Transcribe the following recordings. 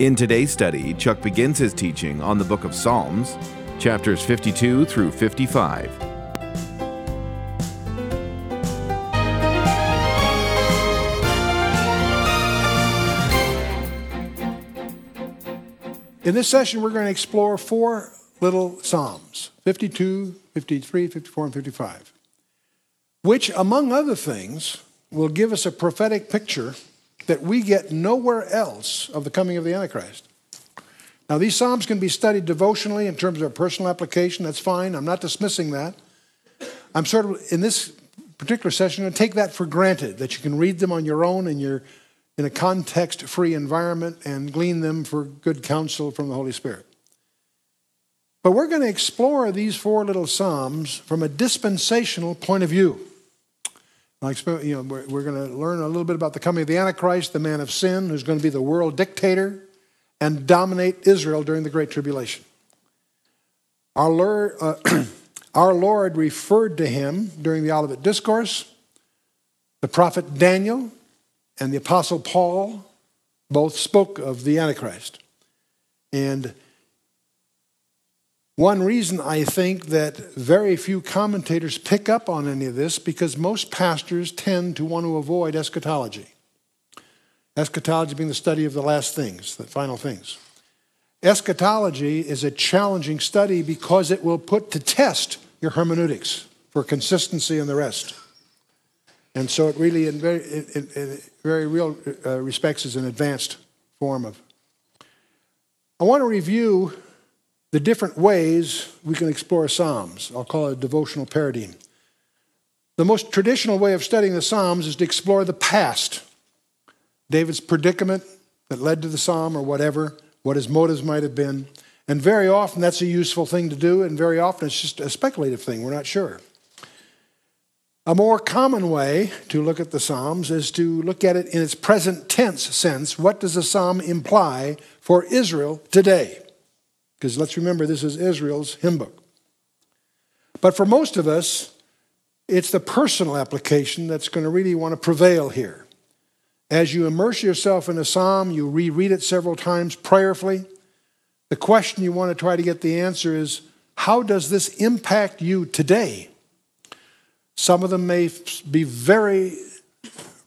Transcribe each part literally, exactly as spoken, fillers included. In today's study, Chuck begins his teaching on the book of Psalms, chapters fifty-two through fifty-five. In this session, we're going to explore four little Psalms, fifty-two, fifty-three, fifty-four, and fifty-five, which, among other things, will give us a prophetic picture that we get nowhere else of the coming of the Antichrist. Now, these Psalms can be studied devotionally in terms of personal application. That's fine. I'm not dismissing that. I'm sort of, in this particular session, going to take that for granted, that you can read them on your own in your in a context-free environment and glean them for good counsel from the Holy Spirit. But we're going to explore these four little Psalms from a dispensational point of view. I'll explain, you know, we're, we're going to learn a little bit about the coming of the Antichrist, the man of sin, who's going to be the world dictator and dominate Israel during the Great Tribulation. Our Lord, uh, our Lord referred to him during the Olivet Discourse. The prophet Daniel and the apostle Paul both spoke of the Antichrist. And one reason I think that very few commentators pick up on any of this, because most pastors tend to want to avoid eschatology. Eschatology being the study of the last things, the final things. Eschatology is a challenging study because it will put to test your hermeneutics for consistency and the rest. And so it really, in very, in, in very real respects, is an advanced form of. I want to review the different ways we can explore Psalms. I'll call it a devotional paradigm. The most traditional way of studying the Psalms is to explore the past. David's predicament that led to the Psalm or whatever, what his motives might have been. And very often that's a useful thing to do, and very often it's just a speculative thing. We're not sure. A more common way to look at the Psalms is to look at it in its present tense sense. What does the Psalm imply for Israel today? Because let's remember, this is Israel's hymn book. But for most of us, it's the personal application that's going to really want to prevail here. As you immerse yourself in a psalm, you reread it several times prayerfully. The question you want to try to get the answer is, how does this impact you today? Some of them may be very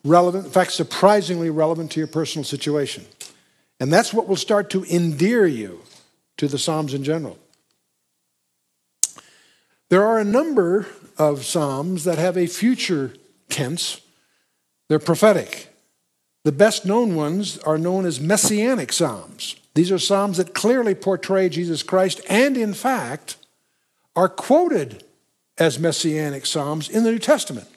relevant, in fact, surprisingly relevant to your personal situation. And that's what will start to endear you to the Psalms in general. There are a number of Psalms that have a future tense. They're prophetic. The best known ones are known as Messianic Psalms. These are Psalms that clearly portray Jesus Christ and, in fact, are quoted as Messianic Psalms in the New Testament.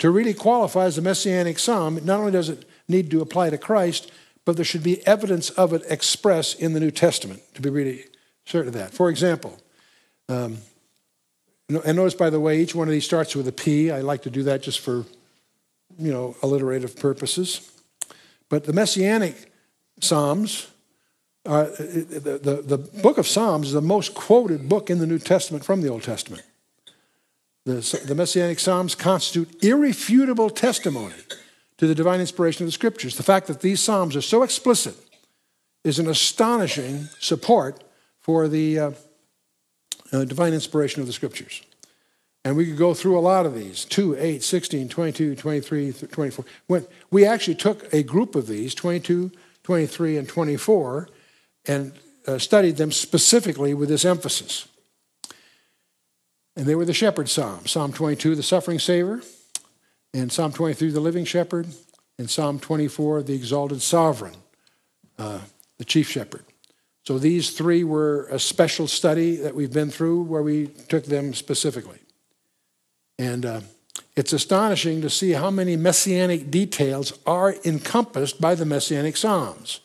To really qualify as a Messianic Psalm, not only does it need to apply to Christ, but there should be evidence of it expressed in the New Testament to be really certain of that. For example, um, and notice, by the way, each one of these starts with a P. I like to do that just for, you know, alliterative purposes. But the Messianic Psalms, uh, the, the, the book of Psalms is the most quoted book in the New Testament from the Old Testament. The, the Messianic Psalms constitute irrefutable testimony to the divine inspiration of the Scriptures. The fact that these Psalms are so explicit is an astonishing support for the uh, uh, divine inspiration of the Scriptures. And we could go through a lot of these, two, eight, sixteen, twenty-two, twenty-three, twenty-four. When we actually took a group of these, twenty-two, twenty-three, and twenty-four, and uh, studied them specifically with this emphasis. And they were the shepherd Psalms. Psalm twenty-two, the suffering Savior. And Psalm twenty-three, the living shepherd. And Psalm twenty-four, the exalted sovereign, uh, the chief shepherd. So these three were a special study that we've been through where we took them specifically. And uh, it's astonishing to see how many messianic details are encompassed by the messianic Psalms.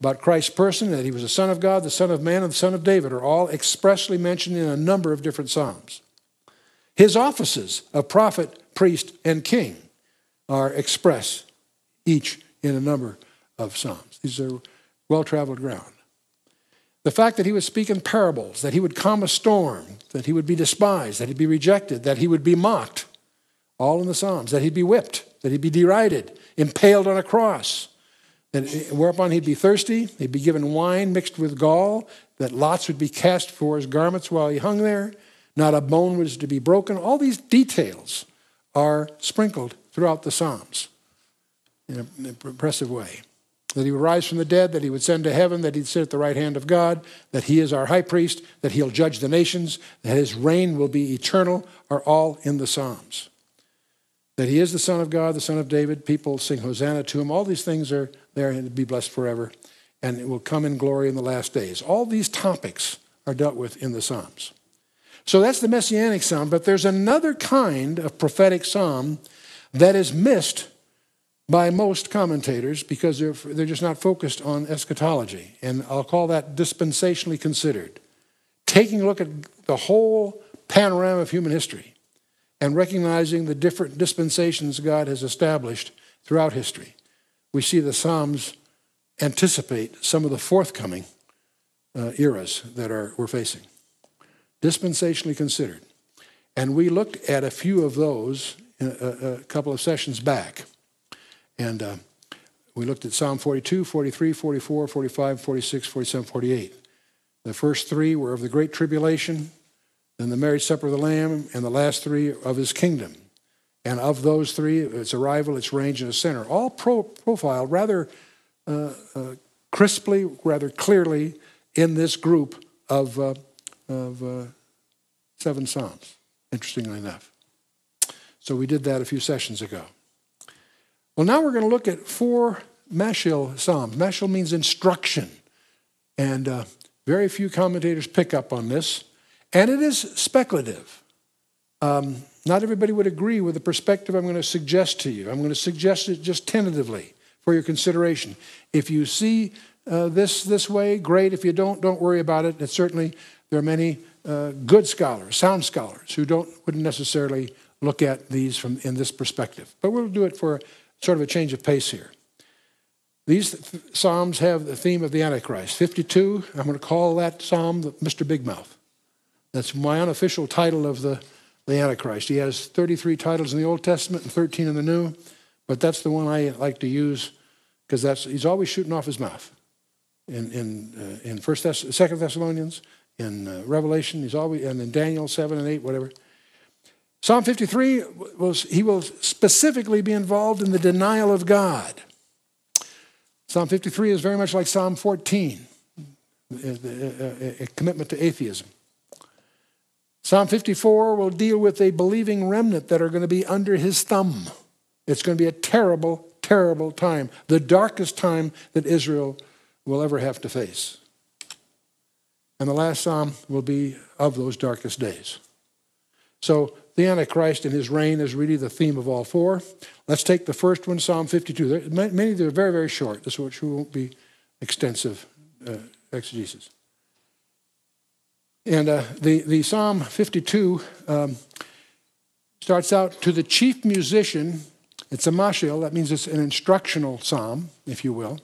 about Christ's person, that he was the Son of God, the Son of Man, and the Son of David are all expressly mentioned in a number of different Psalms. His offices of prophet, priest, and king are expressed each in a number of Psalms. These are well-traveled ground. The fact that he would speak in parables, that he would calm a storm, that he would be despised, that he'd be rejected, that he would be mocked, all in the Psalms, that he'd be whipped, that he'd be derided, impaled on a cross, and whereupon he'd be thirsty, he'd be given wine mixed with gall, that lots would be cast for his garments while he hung there, not a bone was to be broken. All these details are sprinkled throughout the Psalms in an impressive way. That he would rise from the dead, that he would ascend to heaven, that he'd sit at the right hand of God, that he is our high priest, that he'll judge the nations, that his reign will be eternal, are all in the Psalms. That he is the Son of God, the Son of David. People sing Hosanna to him. All these things are there, and be blessed forever, and it will come in glory in the last days. All these topics are dealt with in the Psalms. So that's the Messianic Psalm, but there's another kind of prophetic psalm that is missed by most commentators because they're, they're just not focused on eschatology, and I'll call that dispensationally considered. Taking a look at the whole panorama of human history, and recognizing the different dispensations God has established throughout history, we see the Psalms anticipate some of the forthcoming uh, eras that are, we're facing. Dispensationally considered. And we looked at a few of those in a, a couple of sessions back. And uh, we looked at Psalm forty-two, forty-three, forty-four, forty-five, forty-six, forty-seven, forty-eight. The first three were of the Great Tribulation, then the marriage supper of the Lamb, and the last three of his kingdom. And of those three, its arrival, its range, and its center, all pro- profiled rather uh, uh, crisply, rather clearly in this group of, uh, of uh, seven Psalms, interestingly enough. So we did that a few sessions ago. Well, now we're going to look at four Mashil Psalms. Mashil means instruction, and uh, very few commentators pick up on this. And it is speculative. Um, not everybody would agree with the perspective I'm going to suggest to you. I'm going to suggest it just tentatively for your consideration. If you see uh, this this way, great. If you don't, don't worry about it. And certainly there are many uh, good scholars, sound scholars, who don't wouldn't necessarily look at these from in this perspective. But we'll do it for sort of a change of pace here. These th- Psalms have the theme of the Antichrist. fifty-two, I'm going to call that Psalm Mister Big Mouth. That's my unofficial title of the, the Antichrist. He has thirty-three titles in the Old Testament and thirteen in the New, but that's the one I like to use because that's he's always shooting off his mouth. In in uh, in First Thess- Second Thessalonians, in uh, Revelation, he's always and in Daniel seven and eight, whatever. Psalm fifty-three was he will specifically be involved in the denial of God. Psalm fifty-three is very much like Psalm fourteen, a, a, a commitment to atheism. Psalm fifty-four will deal with a believing remnant that are going to be under his thumb. It's going to be a terrible, terrible time. The darkest time that Israel will ever have to face. And the last psalm will be of those darkest days. So the Antichrist and his reign is really the theme of all four. Let's take the first one, Psalm fifty-two. Many of them are very, very short. This which won't be extensive uh, exegesis. And uh, the, the Psalm fifty-two um, starts out, to the chief musician, it's a mashil, that means it's an instructional psalm, if you will,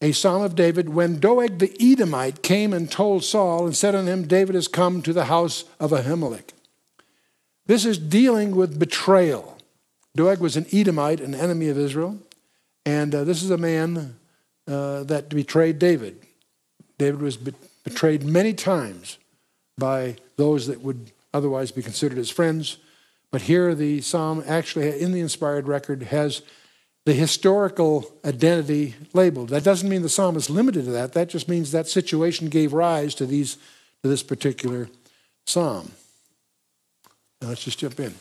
a psalm of David, when Doeg the Edomite came and told Saul and said unto him, David has come to the house of Ahimelech. This is dealing with betrayal. Doeg was an Edomite, an enemy of Israel, and uh, this is a man uh, that betrayed David. David was betrayed. Betrayed many times by those that would otherwise be considered his friends. But here the psalm actually, in the inspired record, has the historical identity labeled. That doesn't mean the psalm is limited to that. That just means that situation gave rise to these to this particular psalm. Now let's just jump in.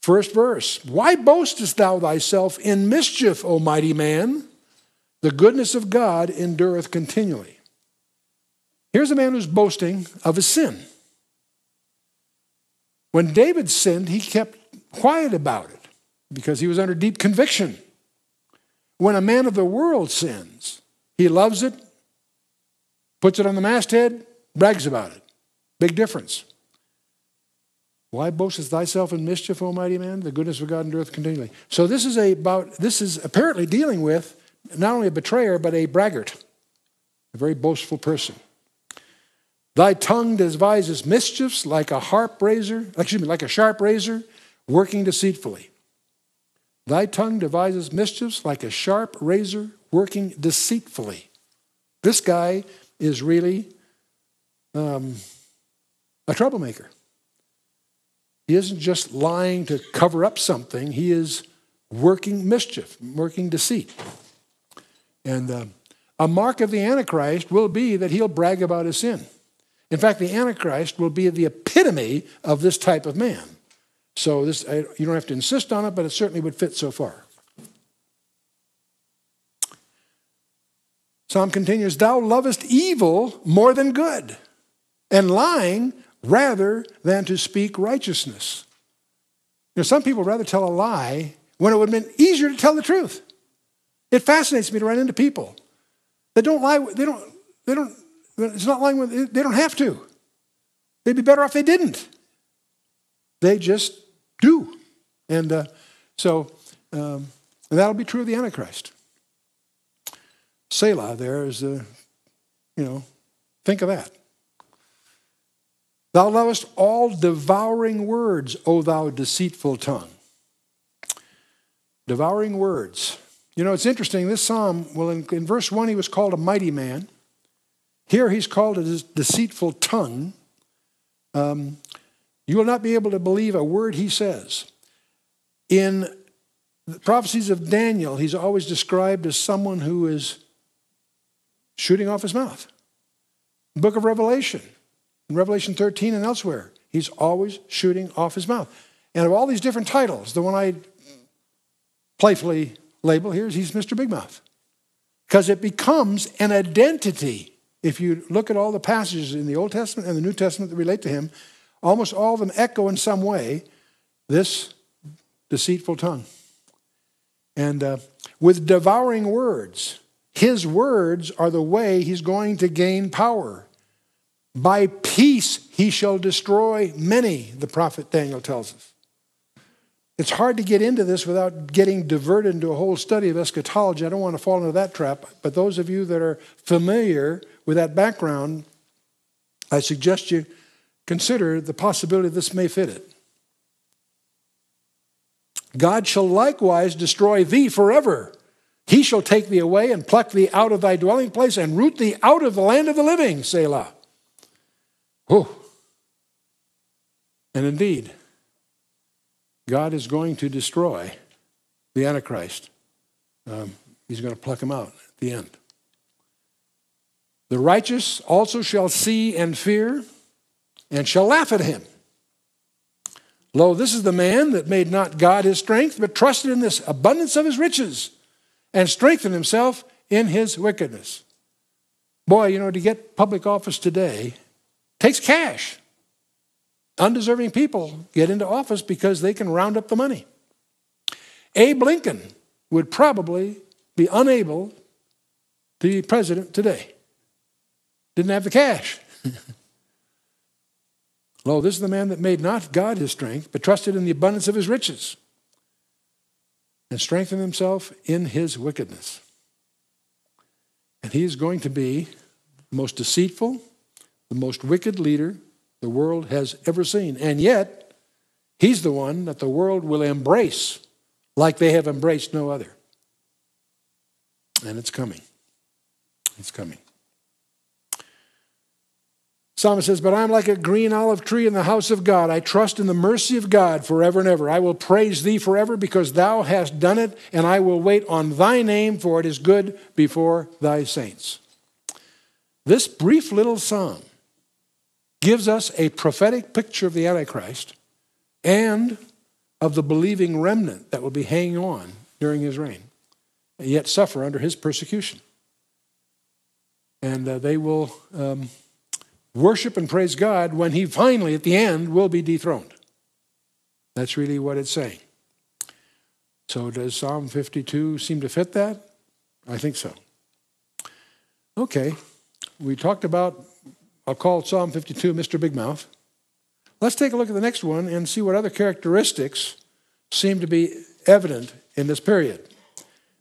First verse. Why boastest thou thyself in mischief, O mighty man? The goodness of God endureth continually. Here's a man who's boasting of his sin. When David sinned, he kept quiet about it because he was under deep conviction. When a man of the world sins, He loves it, puts it on the masthead, brags about it. Big difference. Why boastest thyself in mischief, O mighty man? The goodness of God endureth continually. So this is a, about this is apparently dealing with not only a betrayer, but a braggart, a very boastful person. Thy tongue devises mischiefs like a harp razor, excuse me, like a sharp razor, working deceitfully. Thy tongue devises mischiefs like a sharp razor, working deceitfully. This guy is really um, a troublemaker. He isn't just lying to cover up something. He is working mischief, working deceit. And uh, a mark of the Antichrist will be that he'll brag about his sin. In fact, the Antichrist will be the epitome of this type of man. So this, I, you don't have to insist on it, but it certainly would fit so far. Psalm continues, thou lovest evil more than good, and lying rather than to speak righteousness. You know, some people rather tell a lie when it would have been easier to tell the truth. It fascinates me to run into people that don't lie. They don't, they don't, it's not lying when they don't have to. They'd be better off if they didn't. They just do. And uh, so um, and that'll be true of the Antichrist. Selah there is, uh, you know, think of that. Thou lovest all devouring words, O thou deceitful tongue. Devouring words. You know, it's interesting. This psalm, well, in, in verse one, he was called a mighty man. Here he's called a deceitful tongue. Um, you will not be able to believe a word he says. In the prophecies of Daniel, he's always described as someone who is shooting off his mouth. The book of Revelation, in Revelation thirteen and elsewhere, he's always shooting off his mouth. And of all these different titles, the one I playfully label here is he's Mister Big Mouth. Because it becomes an identity. If you look at all the passages in the Old Testament and the New Testament that relate to him, almost all of them echo in some way this deceitful tongue. And uh, with devouring words, his words are the way he's going to gain power. By peace he shall destroy many, the prophet Daniel tells us. It's hard to get into this without getting diverted into a whole study of eschatology. I don't want to fall into that trap, but those of you that are familiar with that background, I suggest you consider the possibility this may fit it. God shall likewise destroy thee forever. He shall take thee away and pluck thee out of thy dwelling place and root thee out of the land of the living, Selah. Whew. And indeed, God is going to destroy the Antichrist. Um, he's going to pluck him out at the end. The righteous also shall see and fear and shall laugh at him. Lo, this is the man that made not God his strength, but trusted in this abundance of his riches and strengthened himself in his wickedness. Boy, you know, to get public office today takes cash. Undeserving people get into office because they can round up the money. Abe Lincoln would probably be unable to be president today. Didn't have the cash. Lo, this is the man that made not God his strength, but trusted in the abundance of his riches and strengthened himself in his wickedness. And he is going to be the most deceitful, the most wicked leader the world has ever seen. And yet, he's the one that the world will embrace like they have embraced no other. And it's coming. It's coming. Psalmist says, but I'm like a green olive tree in the house of God. I trust in the mercy of God forever and ever. I will praise thee forever because thou hast done it, and I will wait on thy name, for it is good before thy saints. This brief little psalm gives us a prophetic picture of the Antichrist and of the believing remnant that will be hanging on during his reign and yet suffer under his persecution. And uh, they will um, worship and praise God when he finally, at the end, will be dethroned. That's really what it's saying. So does Psalm fifty-two seem to fit that? I think so. Okay, we talked about, I'll call it Psalm fifty-two, Mister Big Mouth. Let's take a look at the next one and see what other characteristics seem to be evident in this period. And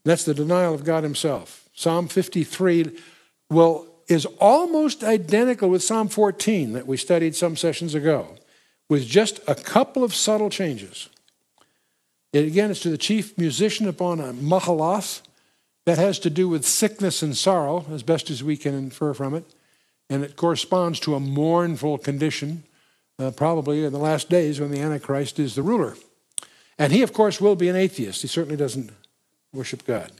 that's the denial of God himself. Psalm fifty-three will, is almost identical with Psalm fourteen that we studied some sessions ago, with just a couple of subtle changes. And again, it's to the chief musician upon a mahalath. That has to do with sickness and sorrow, as best as we can infer from it. And it corresponds to a mournful condition, uh, probably in the last days when the Antichrist is the ruler. And he, of course, will be an atheist. He certainly doesn't worship God.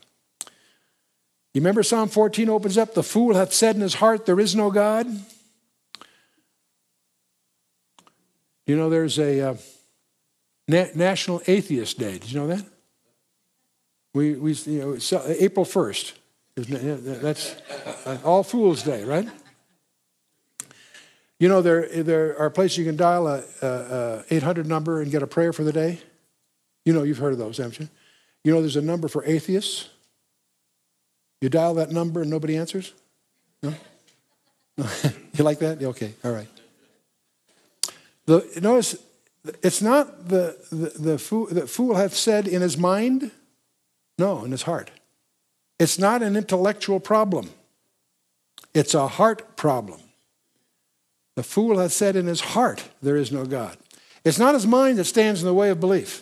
You remember Psalm fourteen opens up, the fool hath said in his heart, there is no God. You know, there's a uh, na- National Atheist Day. Did you know that? We, we, you know, so April first, that's All Fool's Day, right? You know, there, there are places you can dial a, a, a eight hundred number and get a prayer for the day. You know, you've heard of those, haven't you? You know, there's a number for atheists. You dial that number and nobody answers? No? No? You like that? Okay, all right. The, notice, it's not the, the, the, fool, the fool hath said in his mind. No, in his heart. It's not an intellectual problem. It's a heart problem. The fool hath said in his heart, there is no God. It's not his mind that stands in the way of belief.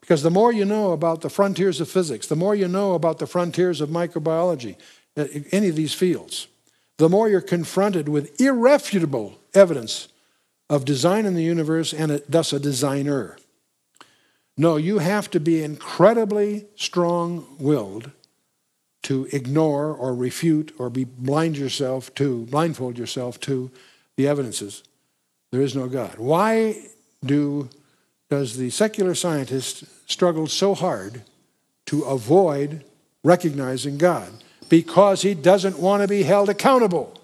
Because the more you know about the frontiers of physics, the more you know about the frontiers of microbiology, any of these fields, the more you're confronted with irrefutable evidence of design in the universe and thus a designer. No, you have to be incredibly strong-willed to ignore or refute or be blind yourself to, blindfold yourself to the evidences. There is no God. Why do, does the secular scientist struggle so hard to avoid recognizing God? Because he doesn't want to be held accountable.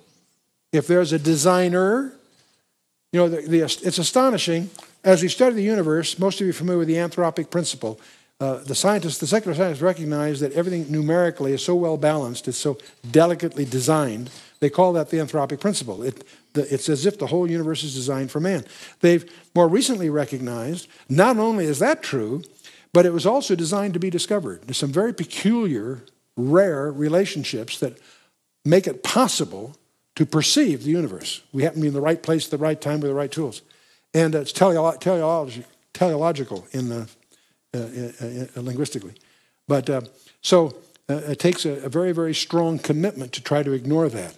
If there's a designer, you know, the, the, it's astonishing. As we study the universe, most of you are familiar with the Anthropic principle. Uh, the scientists, the secular scientists recognize that everything numerically is so well balanced, it's so delicately designed. They call that the Anthropic principle. It, the, it's as if the whole universe is designed for man. They've more recently recognized not only is that true, but it was also designed to be discovered. There's some very peculiar, rare relationships that make it possible to perceive the universe. We happen to be in the right place at the right time with the right tools. And it's teleolo- teleologi- teleological in the, uh, uh, uh, linguistically. But uh, so uh, it takes a, a very, very strong commitment to try to ignore that.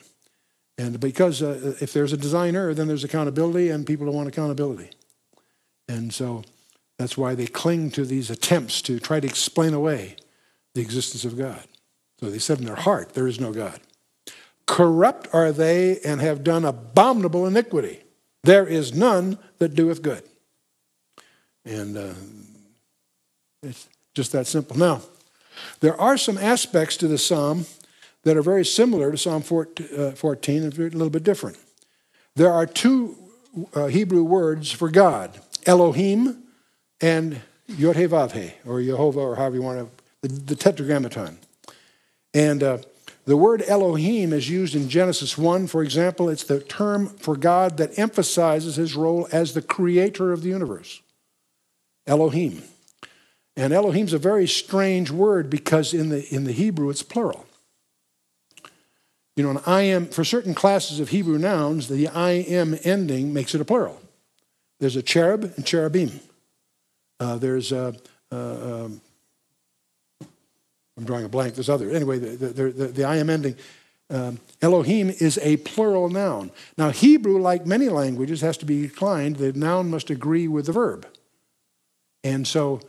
And because uh, if there's a designer, then there's accountability, and people don't want accountability. And so that's why they cling to these attempts to try to explain away the existence of God. So they said in their heart, there is no God. Corrupt are they and have done abominable iniquity. There is none that doeth good. And uh, it's just that simple. Now, there are some aspects to the psalm that are very similar to Psalm fourteen, and a little bit different. There are two uh, Hebrew words for God, Elohim and YHWH, or Jehovah, or however you want to, the, the tetragrammaton. And uh, the word Elohim is used in Genesis one, for example. It's the term for God that emphasizes his role as the creator of the universe. Elohim. And Elohim's a very strange word because in the, in the Hebrew it's plural. You know, an I am, for certain classes of Hebrew nouns, the I am ending makes it a plural. There's a cherub and cherubim. Uh, there's a... a, a I'm drawing a blank. There's other. Anyway, the, the, the, the I am ending. Um, Elohim is a plural noun. Now, Hebrew, like many languages, has to be declined. The noun must agree with the verb. And so,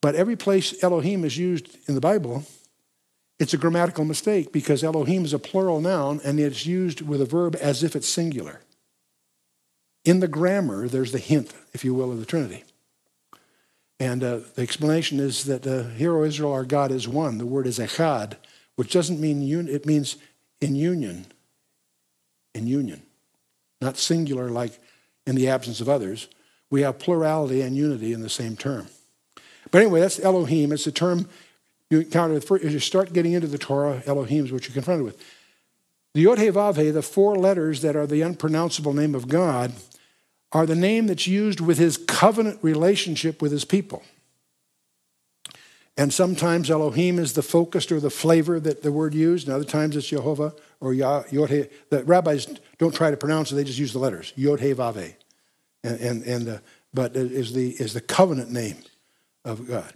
but every place Elohim is used in the Bible, it's a grammatical mistake because Elohim is a plural noun and it's used with a verb as if it's singular. In the grammar, there's the hint, if you will, of the Trinity. And uh, the explanation is that, uh, Hear, O Israel, our God is one. The word is echad, which doesn't mean, un- it means in union, in union. Not singular like in the absence of others. We have plurality and unity in the same term. But anyway, that's Elohim. It's the term you encounter, as you start getting into the Torah, Elohim is what you're confronted with. The Yod-Heh-Vav-Heh, the four letters that are the unpronounceable name of God, are the name that's used with his covenant relationship with his people. And sometimes Elohim is the focused or the flavor that the word used, and other times it's Jehovah or Yah, Yod-Heh. The rabbis don't try to pronounce it, they just use the letters, Yod-Heh-Vav-Heh. And, and, and, uh, but it is the, is the covenant name of God.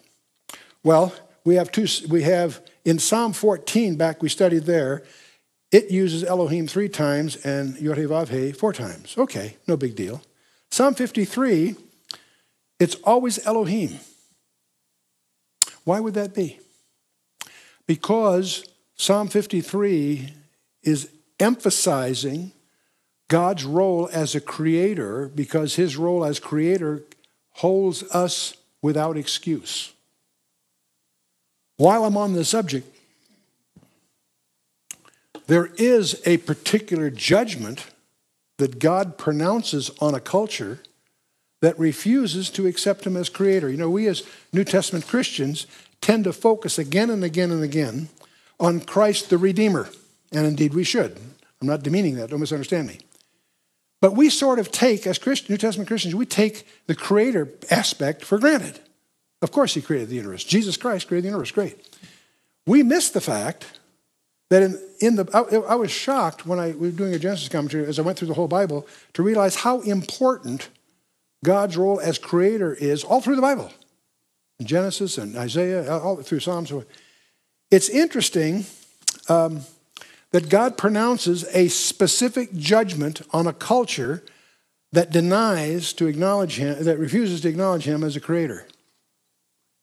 Well, we have, two, we have in Psalm fourteen, back we studied there, it uses Elohim three times and Yod-Heh-Vav-Heh four times. Okay, no big deal. Psalm fifty-three, it's always Elohim. Why would that be? Because Psalm fifty-three is emphasizing God's role as a creator, because his role as creator holds us without excuse. While I'm on the subject, there is a particular judgment that God pronounces on a culture that refuses to accept him as creator. You know, we as New Testament Christians tend to focus again and again and again on Christ the Redeemer. And indeed we should. I'm not demeaning that. Don't misunderstand me. But we sort of take, as Christian, New Testament Christians, we take the creator aspect for granted. Of course he created the universe. Jesus Christ created the universe. Great. We miss the fact that in, in the, I, I was shocked when I was doing a Genesis commentary as I went through the whole Bible to realize how important God's role as creator is all through the Bible. In Genesis and Isaiah, all through Psalms. It's interesting um, that God pronounces a specific judgment on a culture that denies to acknowledge him, that refuses to acknowledge him as a creator.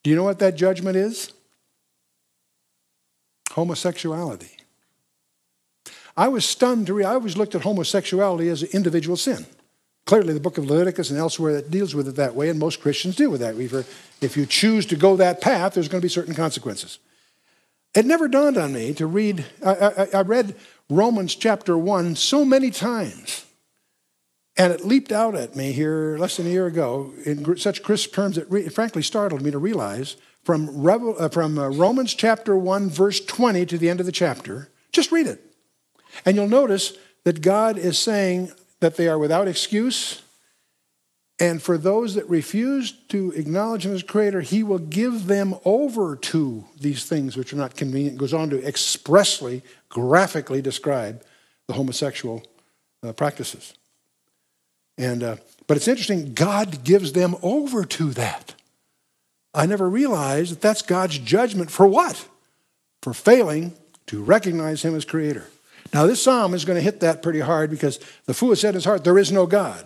Do you know what that judgment is? Homosexuality. I was stunned to read, I always looked at homosexuality as an individual sin. Clearly, the book of Leviticus and elsewhere that deals with it that way, and most Christians deal with that. If you choose to go that path, there's going to be certain consequences. It never dawned on me to read, I, I, I read Romans chapter one so many times, and it leaped out at me here less than a year ago in such crisp terms that it frankly startled me to realize. From Romans chapter one, verse twenty to the end of the chapter, just read it. And you'll notice that God is saying that they are without excuse. And for those that refuse to acknowledge him as creator, he will give them over to these things which are not convenient. It goes on to expressly, graphically describe the homosexual uh, practices. And uh, but it's interesting, God gives them over to that. I never realized that that's God's judgment for what? For failing to recognize him as creator. Now this psalm is going to hit that pretty hard because the fool has said in his heart, there is no God.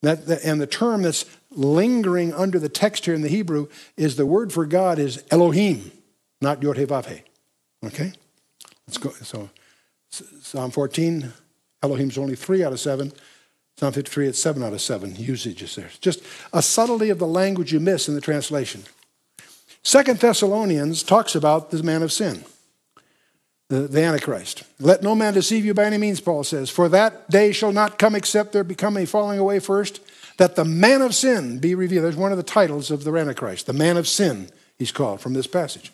That, that, and the term that's lingering under the text here in the Hebrew is the word for God is Elohim, not Yod-Heh-Vav-Heh. Okay? Let's go. So Psalm fourteen, Elohim's only three out of seven. Psalm fifty-three, it's seven out of seven usages there. Just a subtlety of the language you miss in the translation. Second Thessalonians talks about the man of sin, the, the Antichrist. Let no man deceive you by any means, Paul says, for that day shall not come except there become a falling away first, that the man of sin be revealed. There's one of the titles of the Antichrist, the man of sin, he's called from this passage.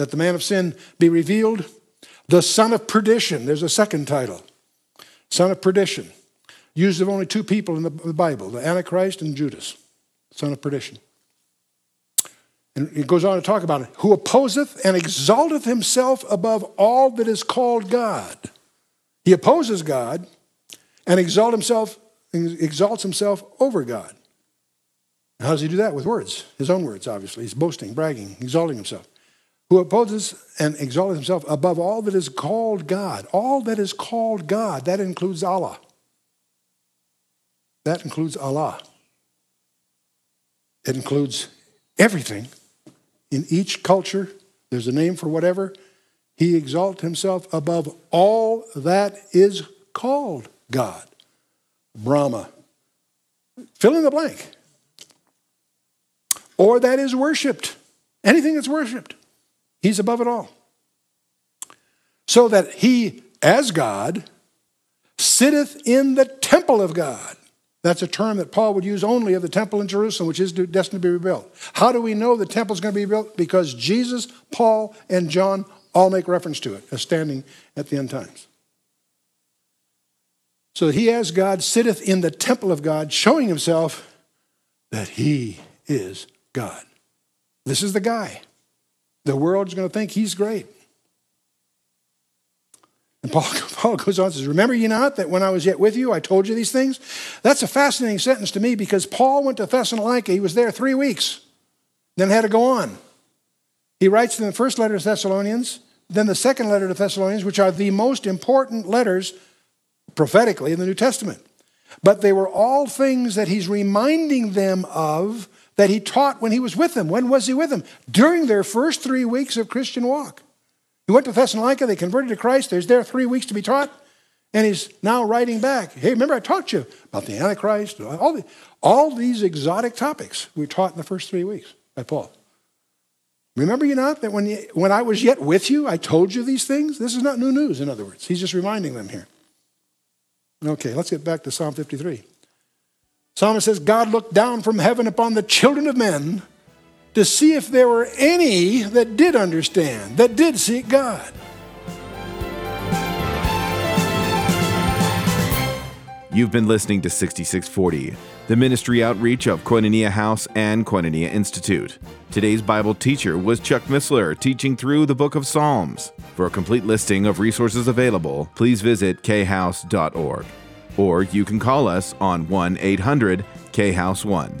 That the man of sin be revealed, the son of perdition. There's a second title, son of perdition, used of only two people in the Bible, the Antichrist and Judas, son of perdition. And it goes on to talk about it. Who opposeth and exalteth himself above all that is called God. He opposes God and exalt himself, exalts himself over God. And how does he do that? With words. His own words, obviously. He's boasting, bragging, exalting himself. Who opposes and exalteth himself above all that is called God. All that is called God, that includes Allah. That includes Allah. It includes everything. In each culture, there's a name for whatever. He exalts himself above all that is called God. Brahma. Fill in the blank. Or that is worshipped. Anything that's worshipped. He's above it all. So that he, as God, sitteth in the temple of God. That's a term that Paul would use only of the temple in Jerusalem, which is destined to be rebuilt. How do we know the temple's going to be built? Because Jesus, Paul, and John all make reference to it as standing at the end times. So he, as God, sitteth in the temple of God, showing himself that he is God. This is the guy. The world's going to think he's great. And Paul, Paul goes on and says, remember ye not that when I was yet with you, I told you these things? That's a fascinating sentence to me because Paul went to Thessalonica. He was there three weeks, then had to go on. He writes in the first letter to Thessalonians, then the second letter to Thessalonians, which are the most important letters prophetically in the New Testament. But they were all things that he's reminding them of that he taught when he was with them. When was he with them? During their first three weeks of Christian walk. He went to Thessalonica, they converted to Christ, there's there three weeks to be taught, and he's now writing back. Hey, remember I taught you about the Antichrist, all, the, all these exotic topics we taught in the first three weeks by Paul. Remember you not that when, you, when I was yet with you, I told you these things? This is not new news, in other words. He's just reminding them here. Okay, let's get back to Psalm fifty-three. Psalmist says, God looked down from heaven upon the children of men to see if there were any that did understand, that did seek God. You've been listening to sixty-six forty, the ministry outreach of Koinonia House and Koinonia Institute. Today's Bible teacher was Chuck Missler, teaching through the book of Psalms. For a complete listing of resources available, please visit k house dot org. Or you can call us on one eight hundred K house one.